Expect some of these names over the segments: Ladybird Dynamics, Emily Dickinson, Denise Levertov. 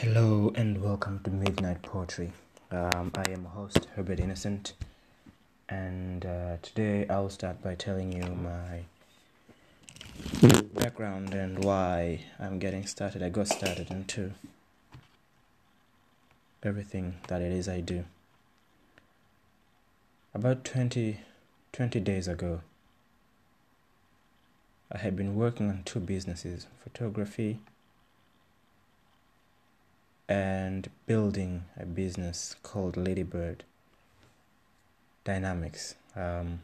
Hello and welcome to Midnight Poetry. I am host Herbert Innocent, and today I'll start by telling you my background and why I'm getting started. I got started into everything that it is I do. About 20 days ago, I had been working on two businesses, photography and building a business called Ladybird Dynamics. I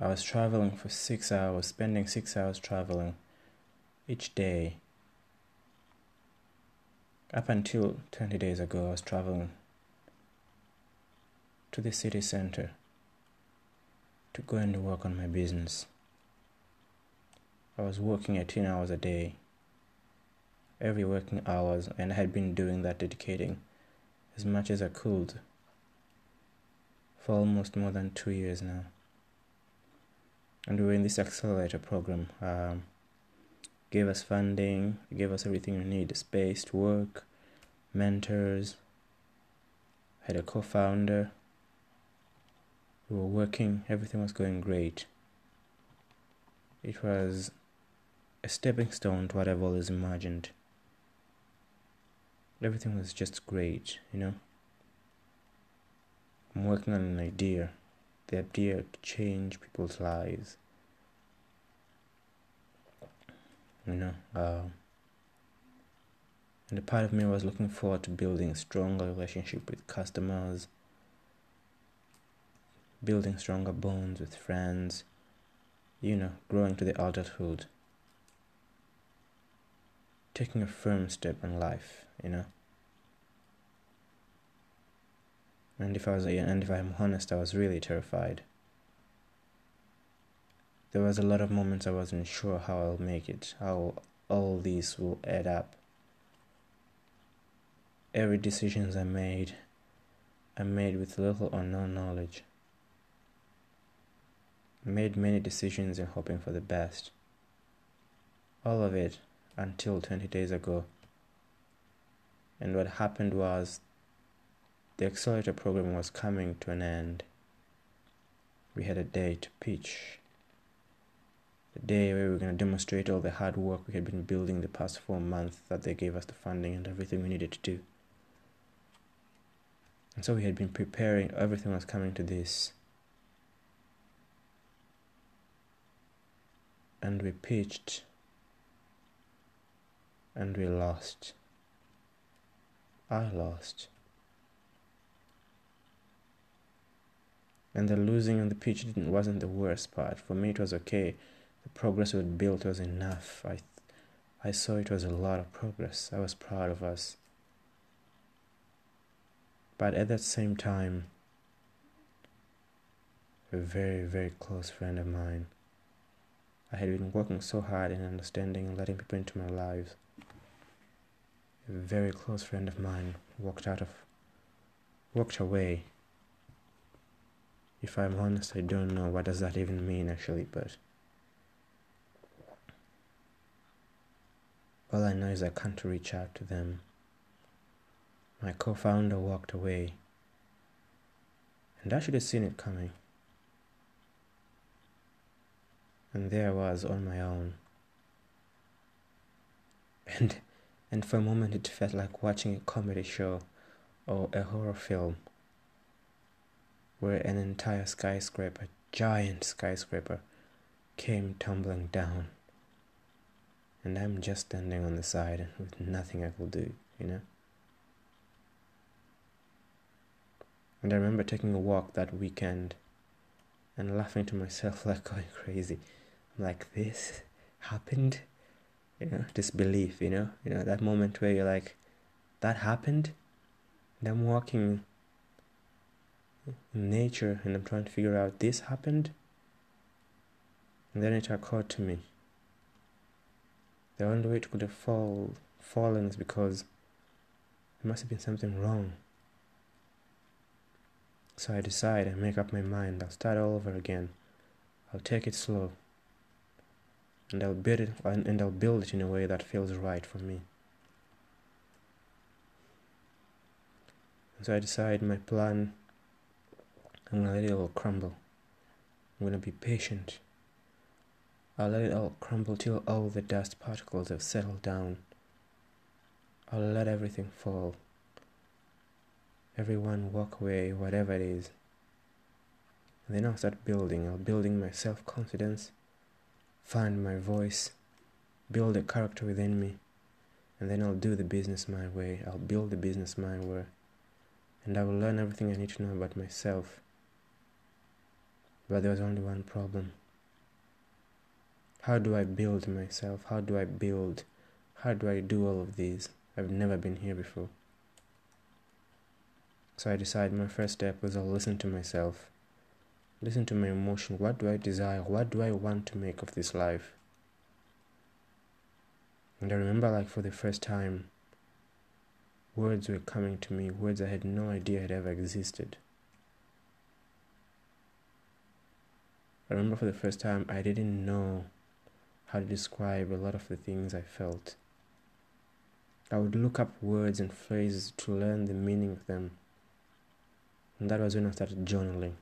was traveling for 6 hours, spending 6 hours traveling each day. Up until 20 days ago, I was traveling to the city center to go and work on my business. I was working 18 hours a day. Every working hours, and I had been doing that, dedicating as much as I could for almost more than 2 years now. And we were in this accelerator program. Gave us funding, gave us everything we need, space to work, mentors, had a co-founder. We were working, everything was going great. It was a stepping stone to what I've always imagined. Everything was just great, you know. I'm working on an idea, the idea to change people's lives, you know. And a part of me was looking forward to building stronger relationship with customers, building stronger bonds with friends, you know, growing to the adulthood, taking a firm step in life, you know. And if I'm honest, I was really terrified. There was a lot of moments I wasn't sure how I'll make it, how all these will add up. Every decision I made with little or no knowledge. I made many decisions and hoping for the best. All of it until 20 days ago. And what happened was, the accelerator program was coming to an end. We had a day to pitch. The day where we were going to demonstrate all the hard work we had been building the past 4 months, that they gave us the funding and everything we needed to do. And so we had been preparing, everything was coming to this. And we pitched. And we lost. I lost. And the losing on the pitch wasn't the worst part. For me, it was okay. The progress we had built was enough. I saw it was a lot of progress. I was proud of us. But at that same time, a very, very close friend of mine, I had been working so hard in understanding and letting people into my lives. A very close friend of mine walked away. If I'm honest, I don't know what does that even mean actually, but all I know is I can't reach out to them. My co-founder walked away, and I should have seen it coming. And there I was on my own. And for a moment it felt like watching a comedy show or a horror film, where an entire skyscraper, giant skyscraper, came tumbling down. And I'm just standing on the side with nothing I could do, you know. And I remember taking a walk that weekend and laughing to myself, like going crazy. I'm like, this happened? You know, disbelief, you know? You know, that moment where you're like, that happened? And I'm walking in nature and I'm trying to figure out, this happened? And then it occurred to me, the only way it could have fallen is because there must have been something wrong. So I decide, I make up my mind, I'll start all over again. I'll take it slow. and I'll build it in a way that feels right for me. And so I decide my plan, I'm gonna let it all crumble. I'm gonna be patient. I'll let it all crumble till all the dust particles have settled down. I'll let everything fall. Everyone walk away, whatever it is. And then I'll start building. I'll building my self-confidence, find my voice, build a character within me, and then I'll do the business my way. I'll build the business my way. And I will learn everything I need to know about myself. But there was only one problem. How do I build myself? How do I build? How do I do all of these? I've never been here before. So I decided my first step was I'll listen to myself. Listen to my emotion. What do I desire? What do I want to make of this life? And I remember, like, for the first time, words were coming to me, words I had no idea had ever existed. I remember for the first time I didn't know how to describe a lot of the things I felt. I would look up words and phrases to learn the meaning of them. And that was when I started journaling.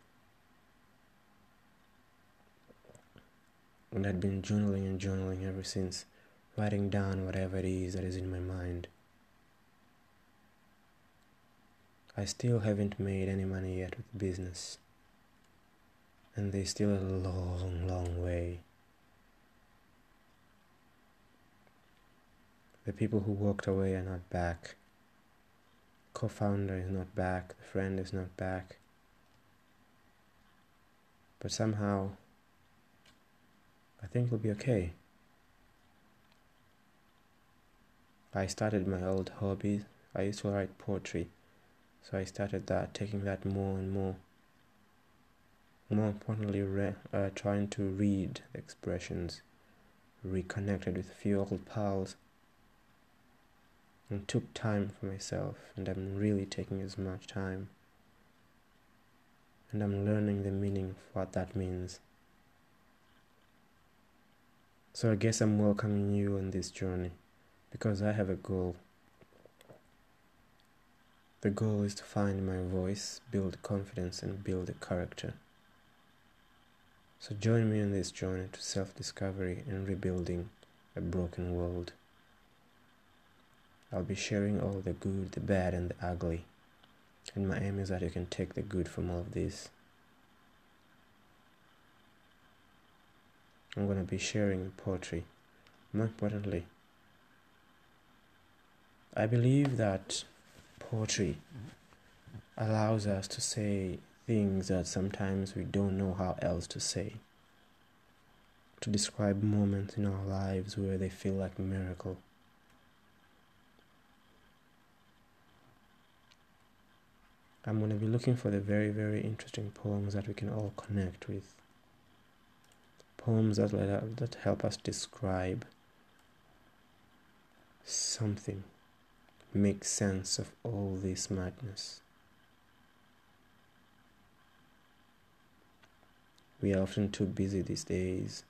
And I'd been journaling and journaling ever since, writing down whatever it is that is in my mind. I still haven't made any money yet with business. And there's still a long, long way. The people who walked away are not back. Co-founder is not back. The friend is not back. But somehow, I think it'll be okay. I started my old hobbies. I used to write poetry. So I started that, taking that more and more. More importantly, trying to read expressions, reconnected with a few old pals, and took time for myself, and I'm really taking as much time, and I'm learning the meaning of what that means. So I guess I'm welcoming you on this journey, because I have a goal. The goal is to find my voice, build confidence, and build a character. So join me on this journey to self-discovery and rebuilding a broken world. I'll be sharing all the good, the bad, and the ugly. And my aim is that you can take the good from all of this. I'm going to be sharing poetry. More importantly, I believe that poetry allows us to say things that sometimes we don't know how else to say. To describe moments in our lives where they feel like a miracle. I'm going to be looking for the very, very interesting poems that we can all connect with. Poems that help us describe something, make sense of all this madness. We are often too busy these days,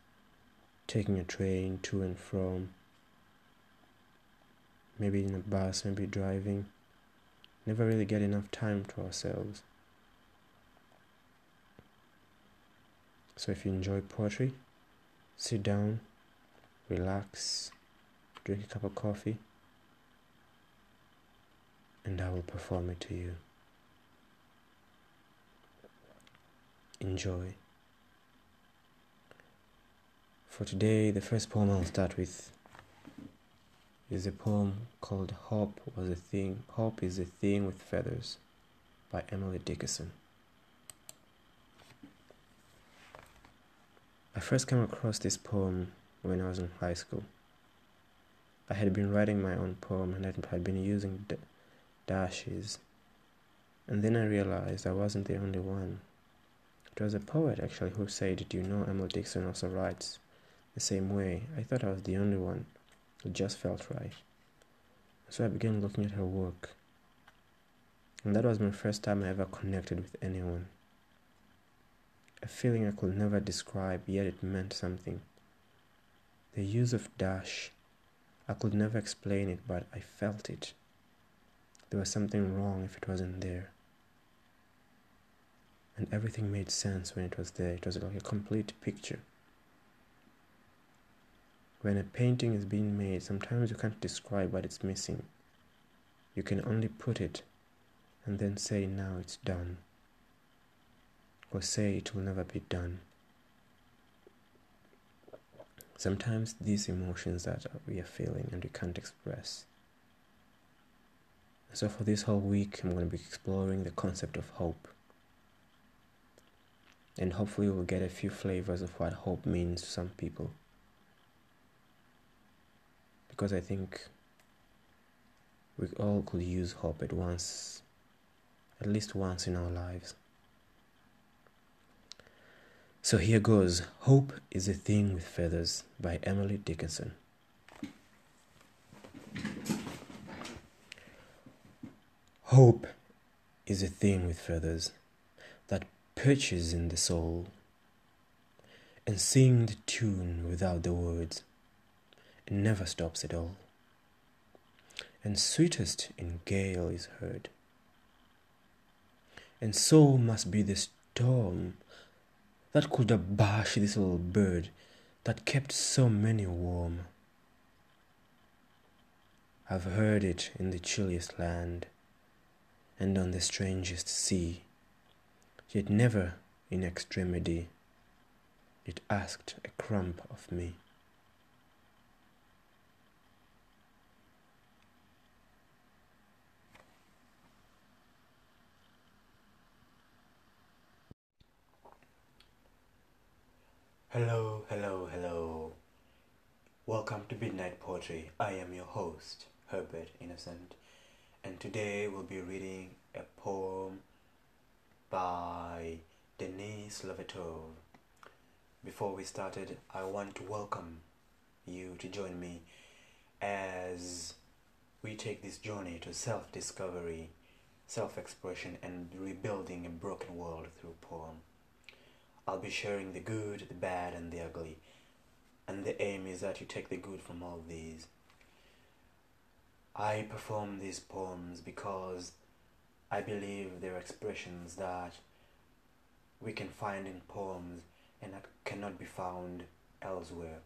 taking a train to and from, maybe in a bus, maybe driving, never really get enough time to ourselves. So if you enjoy poetry, sit down, relax, drink a cup of coffee, and I will perform it to you. Enjoy. For today, the first poem I'll start with is a poem called Hope Was a Thing. Hope is a Thing with Feathers by Emily Dickinson. I first came across this poem when I was in high school. I had been writing my own poem and I had been using dashes. And then I realized I wasn't the only one. It was a poet actually who said, "Do you know Emily Dickinson also writes the same way?" I thought I was the only one. It just felt right. So I began looking at her work. And that was my first time I ever connected with anyone. A feeling I could never describe, yet it meant something. The use of dash. I could never explain it, but I felt it. There was something wrong if it wasn't there. And everything made sense when it was there. It was like a complete picture. When a painting is being made, sometimes you can't describe what it's missing. You can only put it and then say, now it's done. Or say it will never be done. Sometimes these emotions that we are feeling and we can't express. So for this whole week, I'm going to be exploring the concept of hope. And hopefully we'll get a few flavors of what hope means to some people. Because I think we all could use hope at least once in our lives. So here goes, Hope is a Thing with Feathers by Emily Dickinson. Hope is a thing with feathers that perches in the soul and sings the tune without the words. It never stops at all. And sweetest in gale is heard. And so must be the storm that could abash this little bird that kept so many warm. I've heard it in the chilliest land and on the strangest sea, yet never in extremity it asked a crumb of me. Hello, hello, hello. Welcome to Midnight Poetry. I am your host, Herbert Innocent, and today we'll be reading a poem by Denise Levertov. Before we started, I want to welcome you to join me as we take this journey to self-discovery, self-expression, and rebuilding a broken world through poem. I'll be sharing the good, the bad, and the ugly. And the aim is that you take the good from all these. I perform these poems because I believe they're expressions that we can find in poems and that cannot be found elsewhere.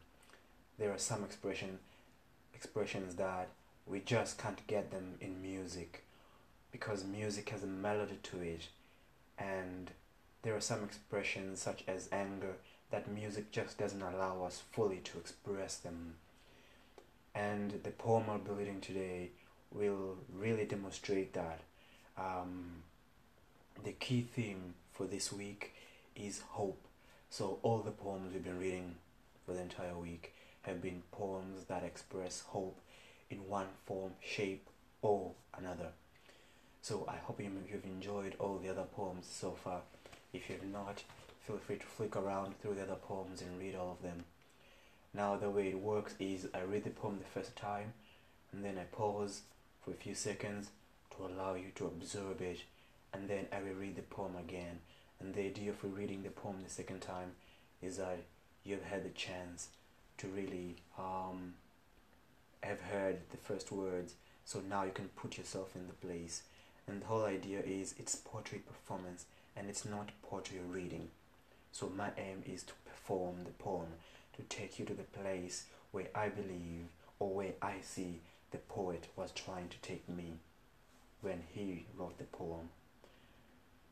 There are some expressions that we just can't get them in music because music has a melody to it, and there are some expressions such as anger that music just doesn't allow us fully to express them. And the poem I'll be reading today will really demonstrate that. The key theme for this week is hope. So all the poems we've been reading for the entire week have been poems that express hope in one form, shape, or another. So I hope you've enjoyed all the other poems so far. If you've not, feel free to flick around through the other poems and read all of them. Now the way it works is I read the poem the first time, and then I pause for a few seconds to allow you to observe it, and then I will read the poem again. And the idea of reading the poem the second time is that you've had the chance to really have heard the first words, so now you can put yourself in the place. And the whole idea is it's poetry performance, and it's not poetry reading. So my aim is to perform the poem, to take you to the place where I believe or where I see the poet was trying to take me when he wrote the poem.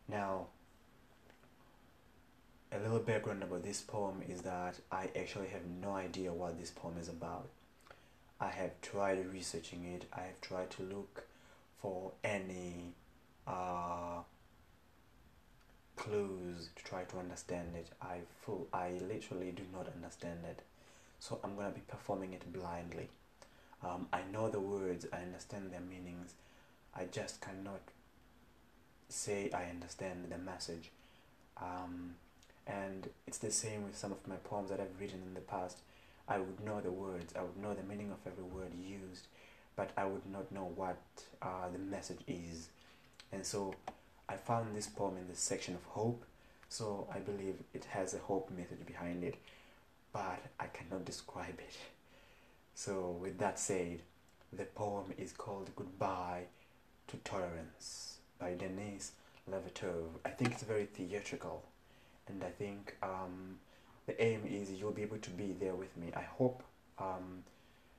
Now, a little background about this poem is that I actually have no idea what this poem is about. I have tried researching it. I have tried to look for any clues to try to understand it. I literally do not understand it, so I'm gonna be performing it blindly. I know the words, I understand their meanings, I just cannot say I understand the message. And it's the same with some of my poems that I've written in the past. I would know the words, I would know the meaning of every word used, but I would not know what the message is. And so I found this poem in the section of hope, so I believe it has a hope message behind it. but I cannot describe it. So with that said, the poem is called Goodbye to Tolerance by Denise Levertov. I think it's very theatrical, and I think the aim is you'll be able to be there with me. I hope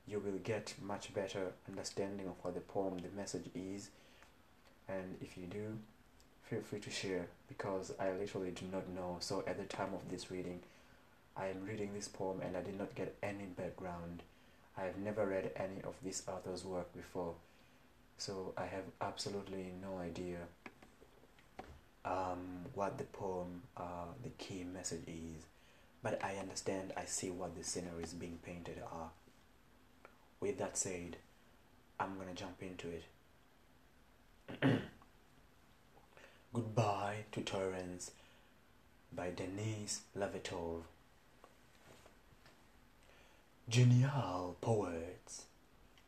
you will get much better understanding of what the poem, the message is, and if you do, feel free to share, because I literally do not know. So at the time of this reading, I am reading this poem and I did not get any background. I have never read any of this author's work before, so I have absolutely no idea what the poem, the key message is, but I understand, I see what the sceneries being painted are. With that said, I'm gonna jump into it. Goodbye to Tolerance by Denise Levertov. Genial poets,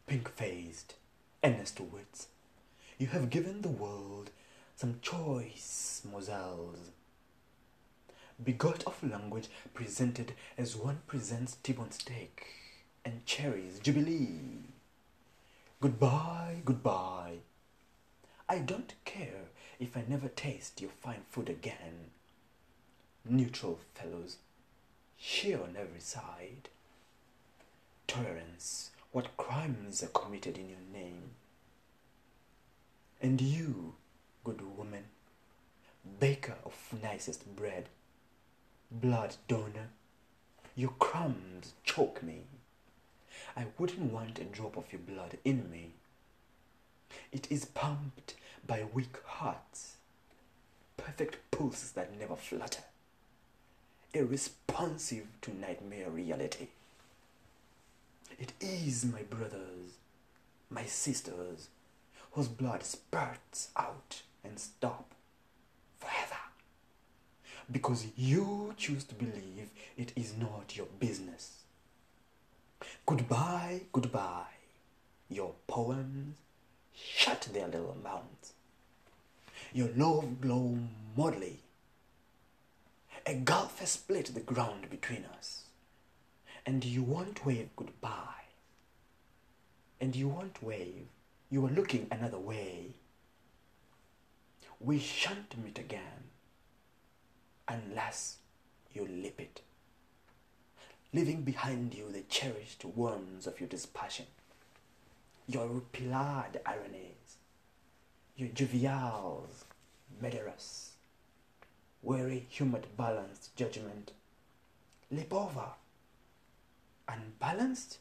pink-faced earnest wits, you have given the world some choice morsels. Begot of language presented as one presents T-bone steak and cherries jubilee. Goodbye, goodbye. I don't care if I never taste your fine food again. Neutral fellows, sheer on every side. Tolerance, what crimes are committed in your name? And you, good woman, baker of nicest bread, blood donor, your crumbs choke me. I wouldn't want a drop of your blood in me. It is pumped by weak hearts, perfect pulses that never flutter, irresponsive to nightmare reality. It is my brothers, my sisters, whose blood spurts out and stop forever, because you choose to believe it is not your business. Goodbye, goodbye. Your poems shut their little mouths. Your love glow madly. A gulf has split the ground between us. And you won't wave goodbye. And you won't wave. You are looking another way. We shan't meet again unless you lip it, leaving behind you the cherished worms of your dispassion, your pillared ironies, your jovial, murderous, weary-humoured, balanced judgment. Leap over. Unbalanced?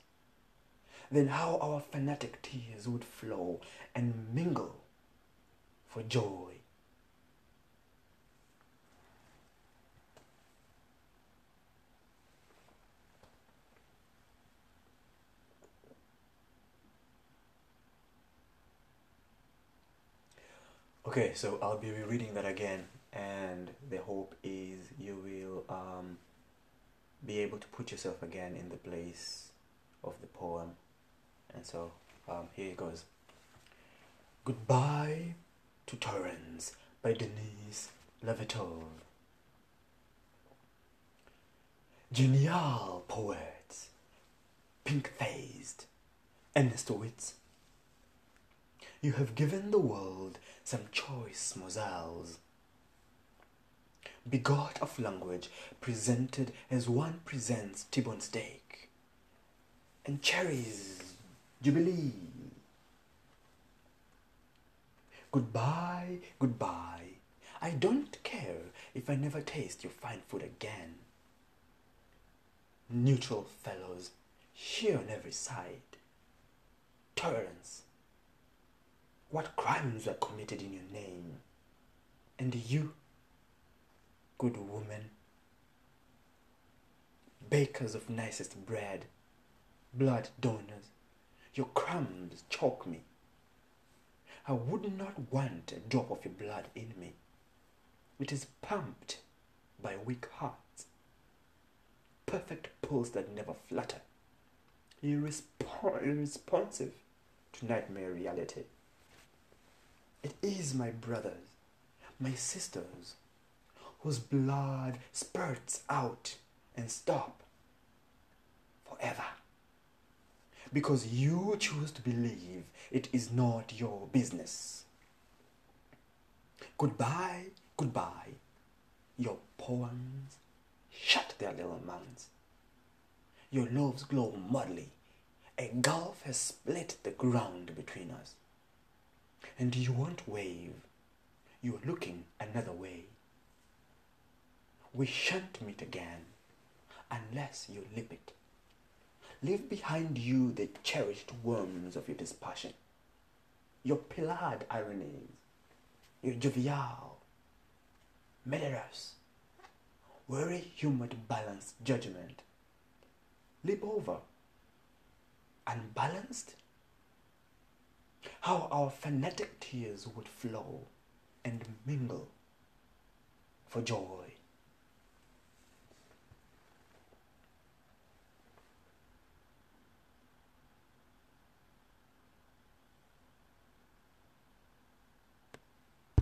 Then how our fanatic tears would flow and mingle for joy. Okay, so I'll be rereading that again, and the hope is you will be able to put yourself again in the place of the poem. And so here it goes. Goodbye to Tolerance by Denise Levertov. Genial poets, pink-faced, earnest wits, you have given the world some choice morsels. Begot of language presented as one presents T-bone steak and cherries jubilee. Goodbye, goodbye. I don't care if I never taste your fine food again. Neutral fellows, sheer on every side. Tolerance, what crimes were committed in your name? And you, good woman, bakers of nicest bread, blood donors, your crumbs choke me. I would not want a drop of your blood in me. It is pumped by weak hearts, perfect pulse that never flutter, irresponsive to nightmare reality. It is my brothers, my sisters, whose blood spurts out and stop forever. Because you choose to believe it is not your business. Goodbye, goodbye. Your poems shut their little mouths. Your loves glow muddy. A gulf has split the ground between us. And you won't wave. You're looking another way. We shan't meet again unless you lip it. Leave behind you the cherished worms of your dispassion, your pillared ironies, your jovial, mellifluous, weary-humoured balanced judgment. Leap over. Unbalanced? How our fanatic tears would flow and mingle for joy.